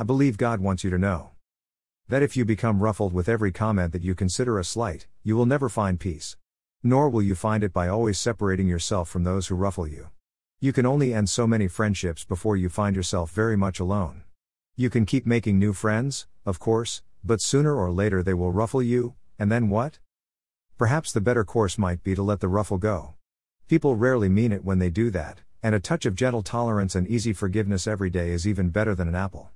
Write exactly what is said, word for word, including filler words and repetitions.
I believe God wants you to know that if you become ruffled with every comment that you consider a slight, you will never find peace. Nor will you find it by always separating yourself from those who ruffle you. You can only end so many friendships before you find yourself very much alone. You can keep making new friends, of course, but sooner or later they will ruffle you, and then what? Perhaps the better course might be to let the ruffle go. People rarely mean it when they do that, and a touch of gentle tolerance and easy forgiveness every day is even better than an apple.